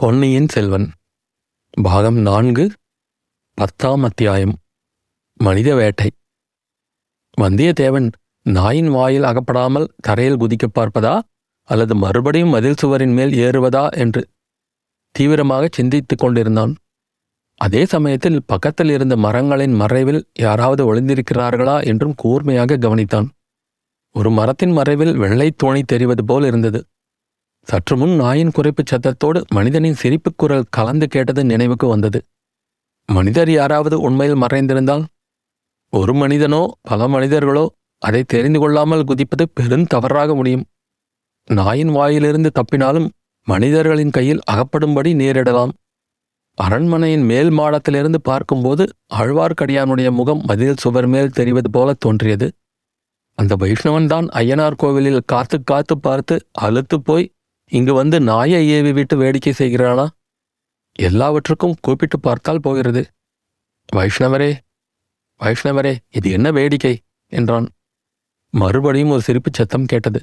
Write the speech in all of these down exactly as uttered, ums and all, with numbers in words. பொன்னியின் செல்வன் பாகம் நான்கு, பத்தாம் அத்தியாயம், மனித வேட்டை. வந்தியத்தேவன் நாயின் வாயில் அகப்படாமல் தரையில் குதிக்கப் பார்ப்பதா அல்லது மறுபடியும் மதில் சுவரின் மேல் ஏறுவதா என்று தீவிரமாக சிந்தித்து கொண்டிருந்தான். அதே சமயத்தில் பக்கத்தில் இருந்த மரங்களின் மறைவில் யாராவது ஒளிந்திருக்கிறார்களா என்றும் கூர்மையாக கவனித்தான். ஒரு மரத்தின் மறைவில் வெள்ளை தோணி தெரிவது போல் இருந்தது. சற்று முன் நாயின் குறைப்புச் சத்தத்தோடு மனிதனின் சிரிப்புக் குரல் கலந்து கேட்டது நினைவுக்கு வந்தது. மனிதர் யாராவது உண்மையில் மறைந்திருந்தால், ஒரு மனிதனோ பல மனிதர்களோ அதை தெரிந்து கொள்ளாமல் குதிப்பது பெரும் தவறாக முடியும். நாயின் வாயிலிருந்து தப்பினாலும் மனிதர்களின் கையில் அகப்படும்படி நேரிடலாம். அரண்மனையின் மேல் மாடத்திலிருந்து பார்க்கும்போது ஆழ்வார்க்கடியானுடைய முகம் மதில் சுவர் மேல் தெரிவது போல தோன்றியது. அந்த வைஷ்ணவன் தான் ஐயனார் கோவிலில் காத்து காத்து பார்த்து அலுத்து போய் இங்கு வந்து நாயை ஏவி விட்டு வேடிக்கை செய்கிறானா? எல்லாவற்றுக்கும் கூப்பிட்டு பார்த்தால் போகிறது. வைஷ்ணவரே, வைஷ்ணவரே, இது என்ன வேடிக்கை என்றான். மறுபடியும் ஒரு சிரிப்புச் சத்தம் கேட்டது.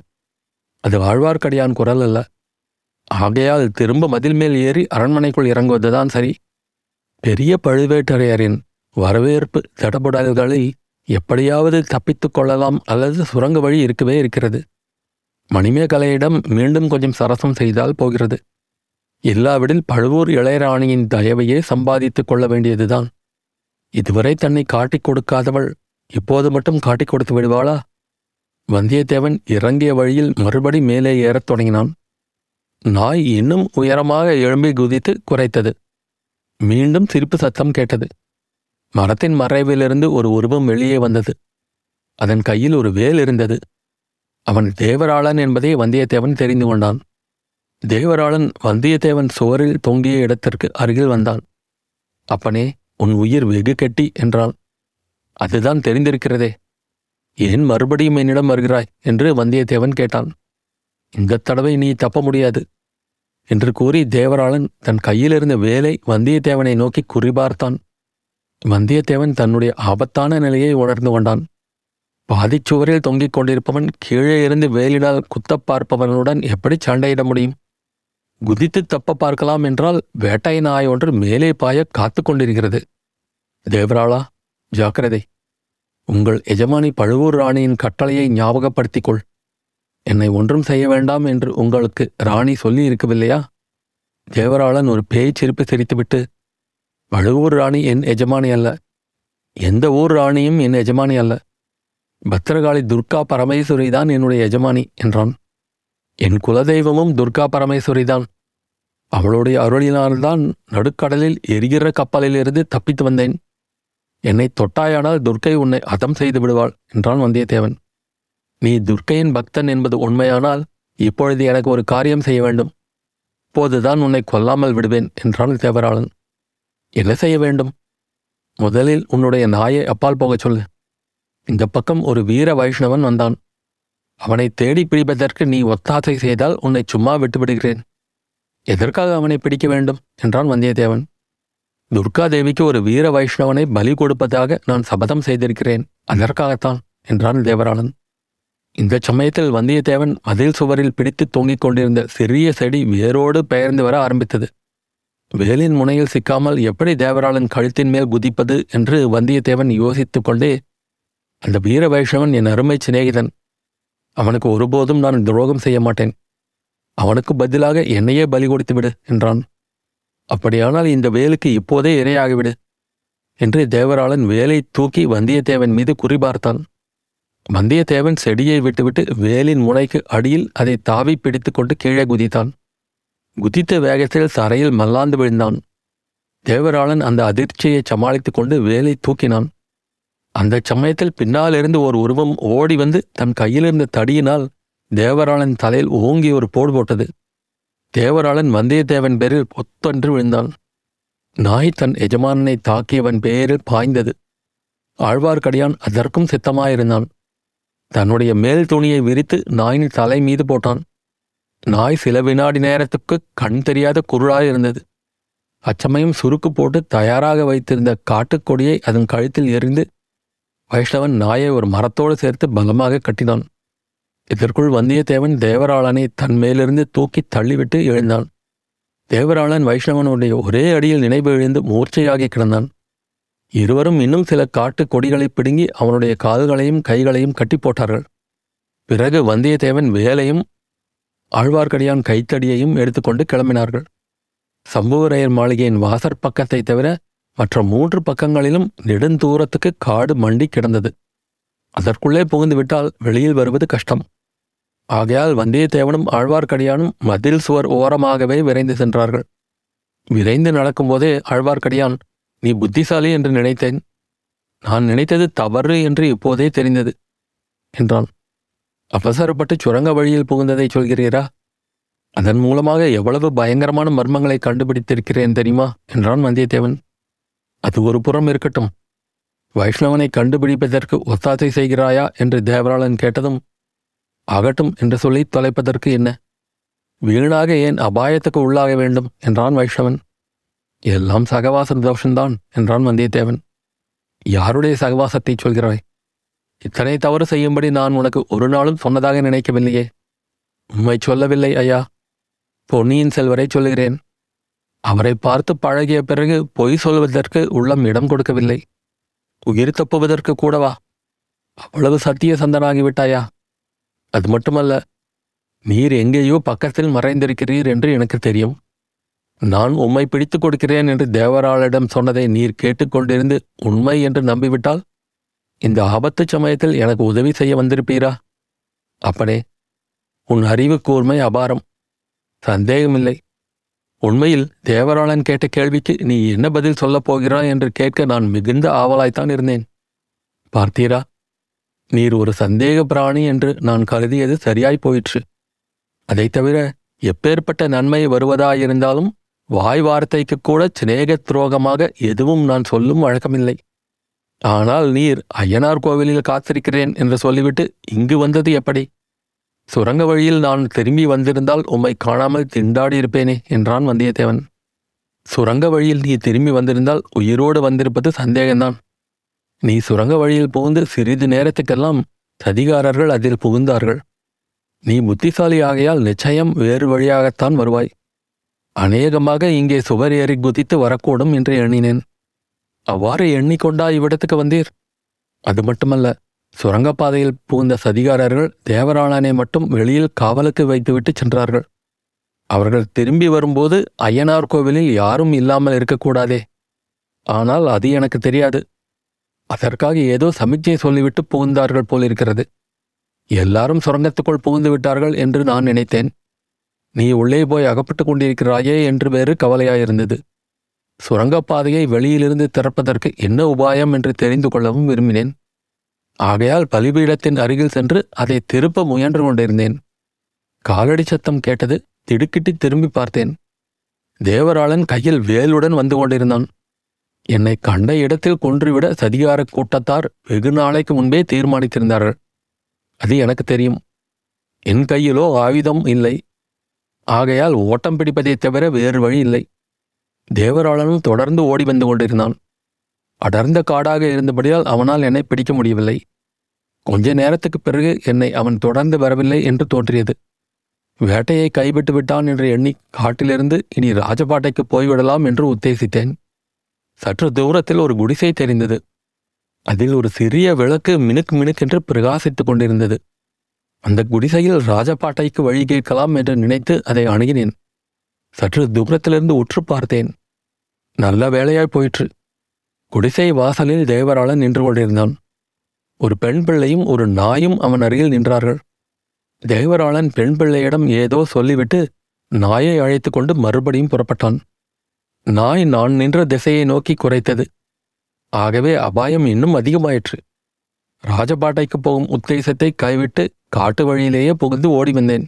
அது ஆழ்வார்க்கடியான் குரல் அல்ல. ஆகையால் திரும்ப மதில் மேல் ஏறி அரண்மனைக்குள் இறங்குவதுதான் சரி. பெரிய பழுவேட்டரையரின் வரவேற்பு தடபுடல்களை எப்படியாவது தப்பித்து கொள்ளலாம் அல்லது சுரங்க வழி இருக்கவே இருக்கிறது. மணிமேகலையிடம் மீண்டும் கொஞ்சம் சரசம் செய்தால் போகிறது. இல்லாவிடில் பழுவூர் இளையராணியின் தயவையே சம்பாதித்து கொள்ள வேண்டியதுதான். இதுவரை தன்னை காட்டிக் கொடுக்காதவள் இப்போது மட்டும் காட்டிக் கொடுத்து விடுவாளா? வந்தியத்தேவன் இறங்கிய வழியில் மறுபடி மேலே ஏறத் தொடங்கினான். நாய் இன்னும் உயரமாக எழும்பி குதித்து குறைத்தது. மீண்டும் சிரிப்பு சத்தம் கேட்டது. மரத்தின் மறைவிலிருந்து ஒரு உருவம் வெளியே வந்தது. அதன் கையில் ஒரு வேல் இருந்தது. அவன் தேவராளன் என்பதை வந்தியத்தேவன் தெரிந்து கொண்டான். தேவராளன் வந்தியத்தேவன் சுவரில் தொங்கிய இடத்திற்கு அருகில் வந்தான். அப்பனே, உன் உயிர் வெகு கெட்டி என்றான். அதுதான் தெரிந்திருக்கிறதே, ஏன் மறுபடியும் என்னிடம் வருகிறாய் என்று வந்தியத்தேவன் கேட்டான். இந்த தடவை நீ தப்ப முடியாது என்று கூறி தேவராளன் தன் கையிலிருந்த வேலை வந்தியத்தேவனை நோக்கி குறிபார்த்தான். வந்தியத்தேவன் தன்னுடைய ஆபத்தான நிலையை உணர்ந்து கொண்டான். பாதிச்சுவரில் தொங்கிக் கொண்டிருப்பவன் கீழே இருந்து வேலினால் குத்தப் பார்ப்பவனுடன் எப்படி சண்டையிட முடியும்? குதித்து தப்ப பார்க்கலாம் என்றால் வேட்டை நாய் ஒன்று மேலே பாய காத்து கொண்டிருக்கிறது. தேவராளா, ஜாக்கிரதை! உங்கள் எஜமானி பழுவூர் ராணியின் கட்டளையை ஞாபகப்படுத்திக்கொள். என்னை ஒன்றும் செய்ய வேண்டாம் என்று உங்களுக்கு ராணி சொல்லி இருக்கவில்லையா? தேவராளன் ஒரு பேய் சிரிப்பு சிரித்துவிட்டு, பழுவூர் ராணி என் எஜமானி அல்ல, எந்த ஊர் ராணியும் என் எஜமானி அல்ல, பத்திரகாளி துர்கா பரமேஸ்வரி தான் என்னுடைய எஜமானி என்றான். என் குலதெய்வமும் துர்கா பரமேஸ்வரி தான். அவளுடைய அருளினால்தான் நடுக்கடலில் எரிகிற கப்பலிலிருந்து தப்பித்து வந்தேன். என்னை தொட்டாயானால் துர்க்கை உன்னை அதம் செய்து விடுவாள் என்றான் வந்தியத்தேவன். நீ துர்க்கையின் பக்தன் என்பது உண்மையானால் இப்பொழுது எனக்கு ஒரு காரியம் செய்ய வேண்டும். அப்போதுதான் உன்னை கொல்லாமல் விடுவேன் என்றான் தேவராளன். என்ன செய்ய வேண்டும்? முதலில் உன்னுடைய நாயை அப்பால் போகச் சொல்லு. இந்த பக்கம் ஒரு வீர வைஷ்ணவன் வந்தான். அவனை தேடி பிடிப்பதற்கு நீ ஒத்தாசை செய்தால் உன்னை சும்மா விட்டுவிடுகிறேன். எதற்காக அவனை பிடிக்க வேண்டும் என்றான் வந்தியத்தேவன். துர்காதேவிக்கு ஒரு வீர வைஷ்ணவனை பலி கொடுப்பதாக நான் சபதம் செய்திருக்கிறேன், அதற்காகத்தான் என்றான் தேவராளன். இந்த சமயத்தில் வந்தியத்தேவன் மதில் சுவரில் பிடித்து தொங்கிக் கொண்டிருந்த சிறிய செடி வேரோடு பெயர்ந்து வர ஆரம்பித்தது. வேலின் முனையில் சிக்காமல் எப்படி தேவராளன் கழுத்தின் மேல் குதிப்பது என்று வந்தியத்தேவன் யோசித்து கொண்டே, அந்த வீர வைஷ்ணவன் என் அருமை சிநேகிதன், அவனுக்கு ஒருபோதும் நான் துரோகம் செய்ய மாட்டேன், அவனுக்கு பதிலாக என்னையே பலி கொடுத்து விடு என்றான். அப்படியானால் இந்த வேலுக்கு இப்போதே இரையாகிவிடு என்று தேவராளன் வேலை தூக்கி வந்தியத்தேவன் மீது குறிபார்த்தான். வந்தியத்தேவன் செடியை விட்டுவிட்டு வேலின் முனைக்கு அடியில் அதை தாவி பிடித்து கொண்டு கீழே குதித்தான். குதித்த வேகத்தில் தரையில் மல்லாந்து விழுந்தான். தேவராளன் அந்த அதிர்ச்சியை சமாளித்து கொண்டு வேலை தூக்கினான். அந்த சமயத்தில் பின்னாலிருந்து ஒரு உருவம் ஓடி வந்து தன் கையிலிருந்த தடியினால் தேவராளன் தலையில் ஓங்கி ஒரு போடு போட்டது. தேவராளன் வந்தியத்தேவன் பேரில் பொத்தொன்று விழுந்தான். நாய் தன் எஜமானனை தாக்கியவன் பேரில் பாய்ந்தது. ஆழ்வார்க்கடியான் அதற்கும் சித்தமாயிருந்தான். தன்னுடைய மேல் துணியை விரித்து நாயின் தலை மீது போட்டான். நாய் சில வினாடி நேரத்துக்கு கண் தெரியாத குருளாயிருந்தது. அச்சமயம் சுருக்கு போட்டு தயாராக வைத்திருந்த காட்டுக்கொடியை அதன் கழுத்தில் எறிந்து வைஷ்ணவன் நாயை ஒரு மரத்தோடு சேர்த்து பலமாக கட்டினான். இதற்குள் வந்தியத்தேவன் தேவராளனை தன் மேலிருந்து தூக்கி தள்ளிவிட்டு எழுந்தான். தேவராளன் வைஷ்ணவனுடைய ஒரே அடியில் நினைவு இழந்து மூர்ச்சையாகி கிடந்தான். இருவரும் இன்னும் சில காட்டு கொடிகளை பிடுங்கி அவனுடைய கால்களையும் கைகளையும் கட்டி போட்டார்கள். பிறகு வந்தியத்தேவன் வேலையும் ஆழ்வார்க்கடியான் கைத்தடியையும் எடுத்துக்கொண்டு கிளம்பினார்கள். சம்புவரையர் மாளிகையின் வாசற்பக்கத்தை தவிர மற்ற மூன்று பக்கங்களிலும் நெடுந்தூரத்துக்கு காடு மண்டி கிடந்தது. அதற்குள்ளே புகுந்து விட்டால் வெளியில் வருவது கஷ்டம். ஆகையால் வந்தியத்தேவனும் ஆழ்வார்க்கடியானும் மதில் சுவர் ஓரமாகவே விரைந்து சென்றார்கள். விரைந்து நடக்கும்போதே ஆழ்வார்க்கடியான், "நீ புத்திசாலி என்று நினைத்தேன். நான் நினைத்தது தவறு என்று இப்போதே தெரிந்தது" என்றான். "அவசரப்பட்டு சுரங்க வழியில் புகுந்ததை சொல்கிறீரா? அதன் மூலமாக எவ்வளவு பயங்கரமான மர்மங்களை கண்டுபிடித்திருக்கிறேன் தெரியுமா?" என்றான் வந்தியத்தேவன். "அது ஒரு புறம் இருக்கட்டும். வைஷ்ணவனை கண்டுபிடிப்பதற்கு ஒத்தாசை செய்கிறாயா என்று தேவராளன் கேட்டதும், ஆகட்டும் என்று சொல்லி தொலைப்பதற்கு என்ன? வீணாக ஏன் அபாயத்துக்கு உள்ளாக வேண்டும்?" என்றான் வைஷ்ணவன். "எல்லாம் சகவாச தோஷந்தான்" என்றான் வந்தியத்தேவன். "யாருடைய சகவாசத்தை சொல்கிறாய்? இத்தனை தவறு செய்யும்படி நான் உனக்கு ஒரு நாளும் சொன்னதாக நினைக்கவில்லையே." "உம்மை சொல்லவில்லை ஐயா, பொன்னியின் செல்வரை சொல்லுகிறேன். அவரை பார்த்து பழகிய பிறகு பொய் சொல்வதற்கு உள்ளம் இடம் கொடுக்கவில்லை. உயிர் தப்புவதற்கு கூடவா அவ்வளவு சத்திய சந்தனாகிவிட்டாயா? அது மட்டுமல்ல, நீர் எங்கேயோ பக்கத்தில் மறைந்திருக்கிறீர் என்று எனக்கு தெரியும். நான் உம்மை பிடித்து கொடுக்கிறேன் என்று தேவராளிடம் சொன்னதை நீர் கேட்டுக்கொண்டிருந்து உண்மை என்று நம்பிவிட்டால் இந்த ஆபத்து சமயத்தில் எனக்கு உதவி செய்ய வந்திருப்பீரா? அப்பனே, உன் அறிவு கூர்மை அபாரம். சந்தேகமில்லை, உண்மையில் தேவராளன் கேட்ட கேள்விக்கு நீ என்ன பதில் சொல்லப் போகிறாய் என்று கேட்க நான் மிகுந்த ஆவலாய்த்தான் இருந்தேன். பார்த்தீரா, நீர் ஒரு சந்தேக பிராணி என்று நான் கருதியது சரியாய் போயிற்று. அதை தவிர எப்பேற்பட்ட நன்மை வருவதாயிருந்தாலும் வாய் வார்த்தைக்கு கூட சிநேக துரோகமாக எதுவும் நான் சொல்லும் வழக்கமில்லை. ஆனால் நீர் ஐயனார் கோவிலில் காத்திருக்கிறேன் என்று சொல்லிவிட்டு இங்கு வந்தது எப்படி? சுரங்க வழியில் நான் திரும்பி வந்திருந்தால் உம்மை காணாமல் திண்டாடி இருப்பேனே" என்றான் வந்தியத்தேவன். "சுரங்க வழியில் நீ திரும்பி வந்திருந்தால் உயிரோடு வந்திருப்பது சந்தேகம்தான். நீ சுரங்க வழியில் புகுந்து சிறிது நேரத்துக்கெல்லாம் சதிகாரர்கள் அதில் புகுந்தார்கள். நீ புத்திசாலி ஆகையால் நிச்சயம் வேறு வழியாகத்தான் வருவாய். அநேகமாக இங்கே சுவர் ஏறி குதித்து வரக்கூடும் என்று எண்ணினேன். அவ்வாறு எண்ணிக்கொண்டா இவ்விடத்துக்கு வந்தீர்? அது மட்டுமல்ல, சுரங்கப்பாதையில் புகுந்த சதிகாரர்கள் தேவராளனை மட்டும் வெளியில் காவலுக்கு வைத்துவிட்டு சென்றார்கள். அவர்கள் திரும்பி வரும்போது ஐயனார் கோவிலில் யாரும் இல்லாமல் இருக்கக்கூடாதே. ஆனால் அது எனக்கு தெரியாது. அதற்காக ஏதோ சமிக்ஞை சொல்லிவிட்டு புகுந்தார்கள் போலிருக்கிறது. எல்லாரும் சுரங்கத்துக்குள் புகுந்து விட்டார்கள் என்று நான் நினைத்தேன். நீ உள்ளே போய் அகப்பட்டு கொண்டிருக்கிறாயே என்று வேறு கவலையாயிருந்தது. சுரங்கப்பாதையை வெளியிலிருந்து திறப்பதற்கு என்ன உபாயம் என்று தெரிந்து கொள்ளவும் விரும்பினேன். ஆகையால் பலிபீடத்தின் அருகில் சென்று அதை திருப்ப முயன்று கொண்டிருந்தேன். காலடி சத்தம் கேட்டது. திடுக்கிட்டு திரும்பி பார்த்தேன். தேவராளன் கையில் வேலுடன் வந்து கொண்டிருந்தான். என்னை கண்ட இடத்தில் கொன்றுவிட சதிகார கூட்டத்தார் வெகு நாளைக்கு முன்பே தீர்மானித்திருந்தார்கள். அது எனக்கு தெரியும். என் கையிலோ ஆயுதம் இல்லை. ஆகையால் ஓட்டம் பிடிப்பதை தவிர வேறு வழி இல்லை. தேவராளனும் தொடர்ந்து ஓடி வந்து கொண்டிருந்தான். அடர்ந்த காடாக இருந்தபடியால் அவனால் என்னை பிடிக்க முடியவில்லை. கொஞ்ச நேரத்துக்கு பிறகு என்னை அவன் தொடர்ந்து வரவில்லை என்று தோன்றியது. வேட்டையை கைவிட்டு விட்டான் என்று எண்ணி காட்டிலிருந்து இனி ராஜபாட்டைக்கு போய்விடலாம் என்று உத்தேசித்தேன். சற்று தூரத்தில் ஒரு குடிசை தெரிந்தது. அதில் ஒரு சிறிய விளக்கு மினுக்கு மினுக்கென்று பிரகாசித்து கொண்டிருந்தது. அந்த குடிசையில் ராஜபாட்டைக்கு வழி கேட்கலாம் என்று நினைத்து அதை அணுகினேன். சற்று தூரத்திலிருந்து உற்று பார்த்தேன். நல்ல வேலையாய் போயிற்று. குடிசை வாசலில் தேவராளன் நின்று கொண்டிருந்தான். ஒரு பெண் பிள்ளையும் ஒரு நாயும் அவன் அருகில் நின்றார்கள். தேவராளன் பெண் பிள்ளையிடம் ஏதோ சொல்லிவிட்டு நாயை அழைத்து கொண்டு மறுபடியும் புறப்பட்டான். நாய் நான் நின்ற திசையை நோக்கி குரைத்தது. ஆகவே அபாயம் இன்னும் அதிகமாயிற்று. ராஜபாட்டைக்கு போகும் உத்தேசத்தை கைவிட்டு காட்டு வழியிலேயே புகுந்து ஓடி வந்தேன்.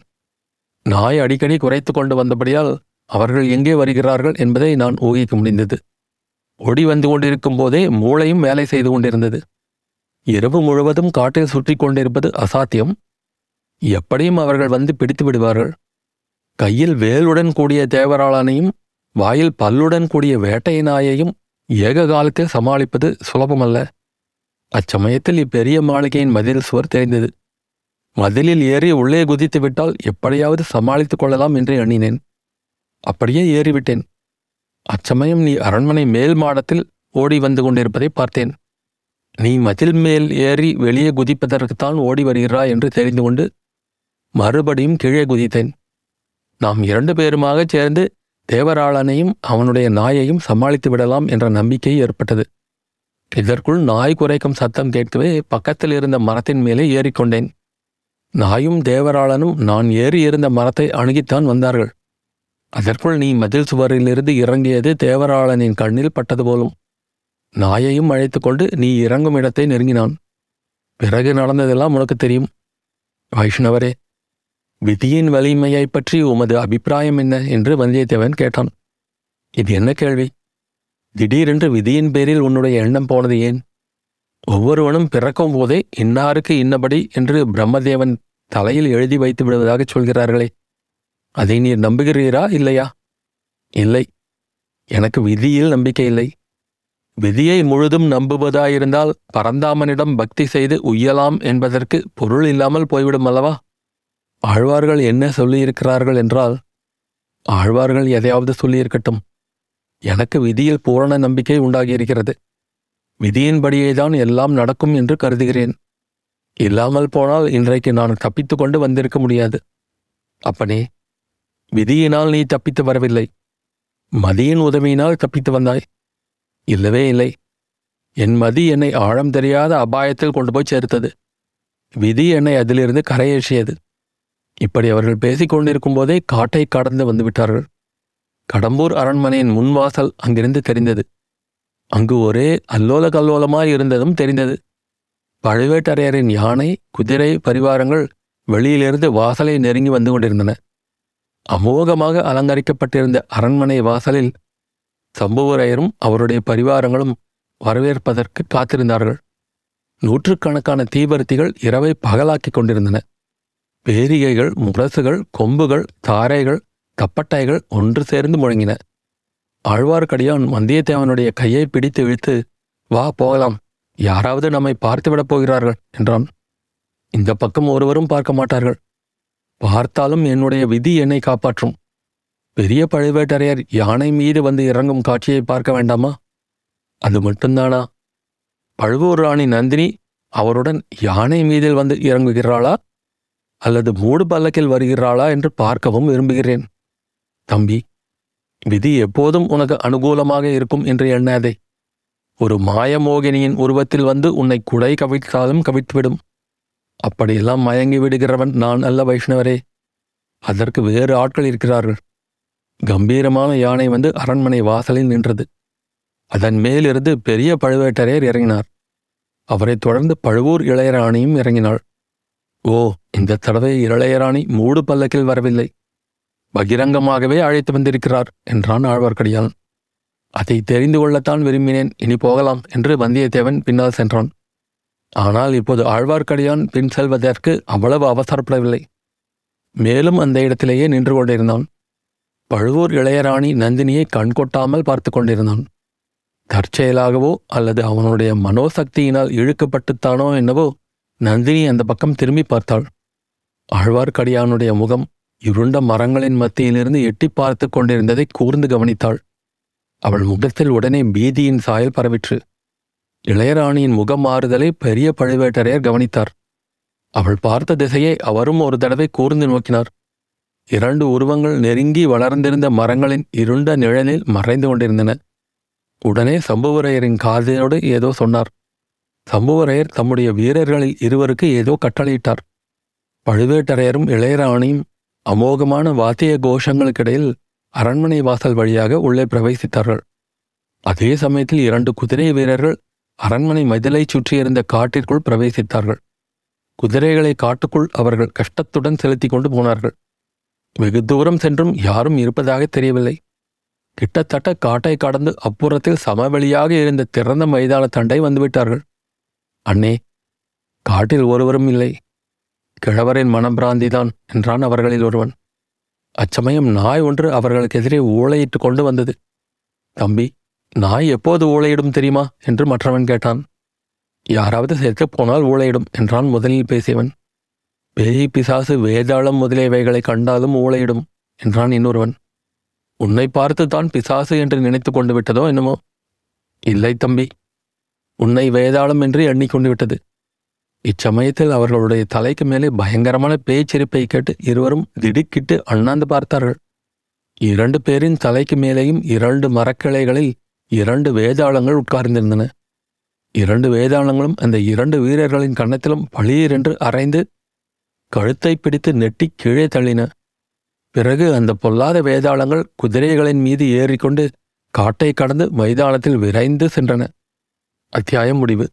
நாய் அடிக்கடி குரைத்து கொண்டு வந்தபடியால் அவர்கள் எங்கே வருகிறார்கள் என்பதை நான் ஊகிக்க முடிந்தது. ஓடி வந்து கொண்டிருக்கும் போதே மூளையும் வேலை செய்து கொண்டிருந்தது. இரவு முழுவதும் காட்டில் சுற்றி கொண்டிருப்பது அசாத்தியம். எப்படியும் அவர்கள் வந்து பிடித்து விடுவார்கள். கையில் வேலுடன் கூடிய தேவராளனையும் வாயில் பல்லுடன் கூடிய வேட்டை நாயையும் ஏக காலத்தில் சமாளிப்பது சுலபமல்ல. அச்சமயத்தில் இப்பெரிய மாளிகையின் மதில் சுவர் தெரிந்தது. மதிலில் ஏறி உள்ளே குதித்து விட்டால் எப்படியாவது சமாளித்து கொள்ளலாம் என்று எண்ணினேன். அப்படியே ஏறிவிட்டேன். அச்சமயம் நீ அரண்மனை மேல் மாடத்தில் ஓடி வந்து கொண்டிருப்பதை பார்த்தேன். நீ மதில் மேல் ஏறி வெளியே குதிப்பதற்குத்தான் ஓடி வருகிறாய் என்று தெரிந்து கொண்டு மறுபடியும் கீழே குதித்தேன். நாம் இரண்டு பேருமாக சேர்ந்து தேவராளனையும் அவனுடைய நாயையும் சமாளித்து விடலாம் என்ற நம்பிக்கை ஏற்பட்டது. இதற்குள் நாய் குறைக்கும் சத்தம் கேட்கவே பக்கத்தில் இருந்த மரத்தின் மேலே ஏறிக்கொண்டேன். நாயும் தேவராளனும் நான் ஏறி இருந்த மரத்தை அணுகித்தான் வந்தார்கள். அதற்குள் நீ மதில் சுவரிலிருந்து இறங்கியது தேவராளனின் கண்ணில் பட்டது போலும். நாயையும் அழைத்து கொண்டு நீ இறங்கும் இடத்தை நெருங்கினான். பிறகு நடந்ததெல்லாம் உனக்கு தெரியும். வைஷ்ணவரே, விதியின் வலிமையை பற்றி உமது அபிப்பிராயம் என்ன என்று வந்தியத்தேவன் கேட்டான். இது என்ன கேள்வி? திடீரென்று விதியின் பேரில் உன்னுடைய எண்ணம் போனது ஏன்? ஒவ்வொருவனும் பிறக்கும் போதே இன்னாருக்கு இன்னபடி என்று பிரம்மதேவன் தலையில் எழுதி வைத்து விடுவதாக சொல்கிறார்களே, அதை நீர் நம்புகிறீரா இல்லையா? இல்லை, எனக்கு விதியில் நம்பிக்கை இல்லை. விதியை முழுதும் நம்புவதாயிருந்தால் பரந்தாமனிடம் பக்தி செய்து உய்யலாம் என்பதற்கு பொருள் இல்லாமல் போய்விடும் அல்லவா? ஆழ்வார்கள் என்ன சொல்லியிருக்கிறார்கள் என்றால், ஆழ்வார்கள் எதையாவது சொல்லியிருக்கட்டும், எனக்கு விதியில் பூரண நம்பிக்கை உண்டாகியிருக்கிறது. விதியின்படியேதான் எல்லாம் நடக்கும் என்று கருதுகிறேன். இல்லாமல் போனால் இன்றைக்கு நான் தப்பித்து கொண்டு வந்திருக்க முடியாது. அப்பனே, விதியினால் நீ தப்பித்து வரவில்லை, மதியின் உதவியினால் தப்பித்து வந்தாய். இல்லவே இல்லை, என் மதி என்னை ஆழம் தெரியாத அபாயத்தில் கொண்டு போய் சேர்த்தது. விதி என்னை அதிலிருந்து கரையேற்றியது. இப்படி அவர்கள் பேசிக்கொண்டிருக்கும் போதே காட்டை கடந்து வந்துவிட்டார்கள். கடம்பூர் அரண்மனையின் முன்வாசல் அங்கிருந்து தெரிந்தது. அங்கு ஒரே அல்லோல கல்லோலமாய் இருந்ததும் தெரிந்தது. பழுவேட்டரையரின் யானை, குதிரை பரிவாரங்கள் வெளியிலிருந்து வாசலை நெருங்கி வந்து கொண்டிருந்தன. அமோகமாக அலங்கரிக்கப்பட்டிருந்த அரண்மனை வாசலில் சம்புவரையரும் அவருடைய பரிவாரங்களும் வரவேற்பதற்கு காத்திருந்தார்கள். நூற்றுக்கணக்கான தீவர்த்திகள் இரவை பகலாக்கி கொண்டிருந்தன. பேரிகைகள், முரசுகள், கொம்புகள், தாரைகள், தப்பட்டாய்கள் ஒன்று சேர்ந்து முழங்கின. ஆழ்வார்க்கடியான் வந்தியத்தேவனுடைய கையை பிடித்து இழுத்து, வா போகலாம், யாராவது நம்மை பார்த்துவிடப் போகிறார்கள் என்றான். இந்த பக்கம் ஒருவரும் பார்க்க மாட்டார்கள். பார்த்தாலும் என்னுடைய விதி என்னை காப்பாற்றும். பெரிய பழுவேட்டரையர் யானை மீது வந்து இறங்கும் காட்சியை பார்க்க வேண்டாமா? அது மட்டும்தானா? பழுவூர் ராணி நந்தினி அவருடன் யானை மீதில் வந்து இறங்குகிறாளா அல்லது மூடு பல்லக்கில் வருகிறாளா என்று பார்க்கவும் விரும்புகிறேன். தம்பி, விதி எப்போதும் உனக்கு அனுகூலமாக இருக்கும் என்று எண்ணாதே. ஒரு மாயமோகினியின் உருவத்தில் வந்து உன்னை குடை கவிழ்த்தாலும் கவிழ்த்துவிடும். அப்படியெல்லாம் மயங்கி விடுகிறவன் நான் அல்ல வைஷ்ணவரே. அதற்கு வேறு ஆட்கள் இருக்கிறார்கள். கம்பீரமான யானை வந்து அரண்மனை வாசலில் நின்றது. அதன் மேலிருந்து பெரிய பழுவேட்டரையர் இறங்கினார். அவரை தொடர்ந்து பழுவூர் இளையராணியும் இறங்கினாள். ஓ, இந்த தடவை இளையராணி மூடு பல்லக்கில் வரவில்லை, பகிரங்கமாகவே அழைத்து வந்திருக்கிறார் என்றான் ஆழ்வார்க்கடியான். அதை தெரிந்து கொள்ளத்தான் விரும்பினேன். இனி போகலாம் என்று வந்தியத்தேவன் பின்னால் சென்றான். ஆனால் இப்போது ஆழ்வார்க்கடியான் பின் செல்வதற்கு அவ்வளவு அவசரப்படவில்லை. மேலும் அந்த இடத்திலேயே நின்று கொண்டிருந்தான். பழுவூர் இளையராணி நந்தினியை கண்கொட்டாமல் பார்த்து கொண்டிருந்தான். தற்செயலாகவோ அல்லது அவனுடைய மனோசக்தியினால் இழுக்கப்பட்டுத்தானோ என்னவோ நந்தினி அந்த பக்கம் திரும்பி பார்த்தாள். ஆழ்வார்க்கடியானுடைய முகம் இருண்ட மரங்களின் மத்தியிலிருந்து எட்டி பார்த்து கொண்டிருந்ததை கூர்ந்து கவனித்தாள். அவள் முகத்தில் உடனே பீதியின் சாயல் பரவிற்று. இளையராணியின் முகம் மாறுதலை பெரிய பழுவேட்டரையர் கவனித்தார். அவள் பார்த்த திசையை அவரும் ஒரு தடவை கூர்ந்து நோக்கினார். இரண்டு உருவங்கள் நெருங்கி வளர்ந்திருந்த மரங்களின் இருண்ட நிழலில் மறைந்து கொண்டிருந்தன. உடனே சம்புவரையரின் காதினோடு ஏதோ சொன்னார். சம்புவரையர் தம்முடைய வீரர்களில் இருவருக்கு ஏதோ கட்டளையிட்டார். பழுவேட்டரையரும் இளையராணியும் அமோகமான வாத்திய கோஷங்களுக்கிடையில் அரண்மனை வாசல் வழியாக உள்ளே பிரவேசித்தார்கள். அதே சமயத்தில் இரண்டு குதிரை வீரர்கள் அரண்மனை மதிலை சுற்றியிருந்த காட்டிற்குள் பிரவேசித்தார்கள். குதிரைகளை காட்டுக்குள் அவர்கள் கஷ்டத்துடன் செலுத்தி கொண்டு போனார்கள். வெகு தூரம் சென்றும் யாரும் இருப்பதாக தெரியவில்லை. கிட்டத்தட்ட காட்டை கடந்து அப்புறத்தில் சமவெளியாக இருந்த திறந்த மைதான தண்டை வந்துவிட்டார்கள். அண்ணே, காட்டில் ஒருவரும் இல்லை, கிழவரின் மனப்பிராந்திதான் என்றான் அவர்களில் ஒருவன். அச்சமயம் நாய் ஒன்று அவர்களுக்கு எதிரே ஊளையிட்டு கொண்டு வந்தது. தம்பி, நாய் எப்போது ஊளையிடும் தெரியுமா என்று மற்றவன் கேட்டான். யாராவது செத்துப் போனால் ஊளையிடும் என்றான் முதலில் பேசியவன். பேய், பிசாசு, வேதாளம் முதலியவைகளை கண்டாலும் ஊளையிடும் என்றான் இன்னொருவன். உன்னை பார்த்துத்தான் பிசாசு என்று நினைத்து கொண்டு விட்டதோ என்னமோ? இல்லை தம்பி, உன்னை வேதாளம் என்று எண்ணிக்கொண்டு விட்டது. இச்சமயத்தில் அவர்களுடைய தலைக்கு மேலே பயங்கரமான பேய்ச்சிரிப்பை கேட்டு இருவரும் திடுக்கிட்டு அண்ணாந்து பார்த்தார்கள். இரண்டு பேரின் தலைக்கு மேலேயும் இரண்டு மரக்கிளைகளில் இரண்டு வேதாளங்கள் உட்கார்ந்திருந்தன. இரண்டு வேதாளங்களும் அந்த இரண்டு வீரர்களின் கன்னத்திலும் பளீரென்று அரைந்து கழுத்தை பிடித்து நெட்டி கீழே தள்ளின. பிறகு அந்த பொல்லாத வேதாளங்கள் குதிரைகளின் மீது ஏறிக்கொண்டு காட்டை கடந்து மைதானத்தில் விரைந்து சென்றன. அத்தியாயம் முடிவு.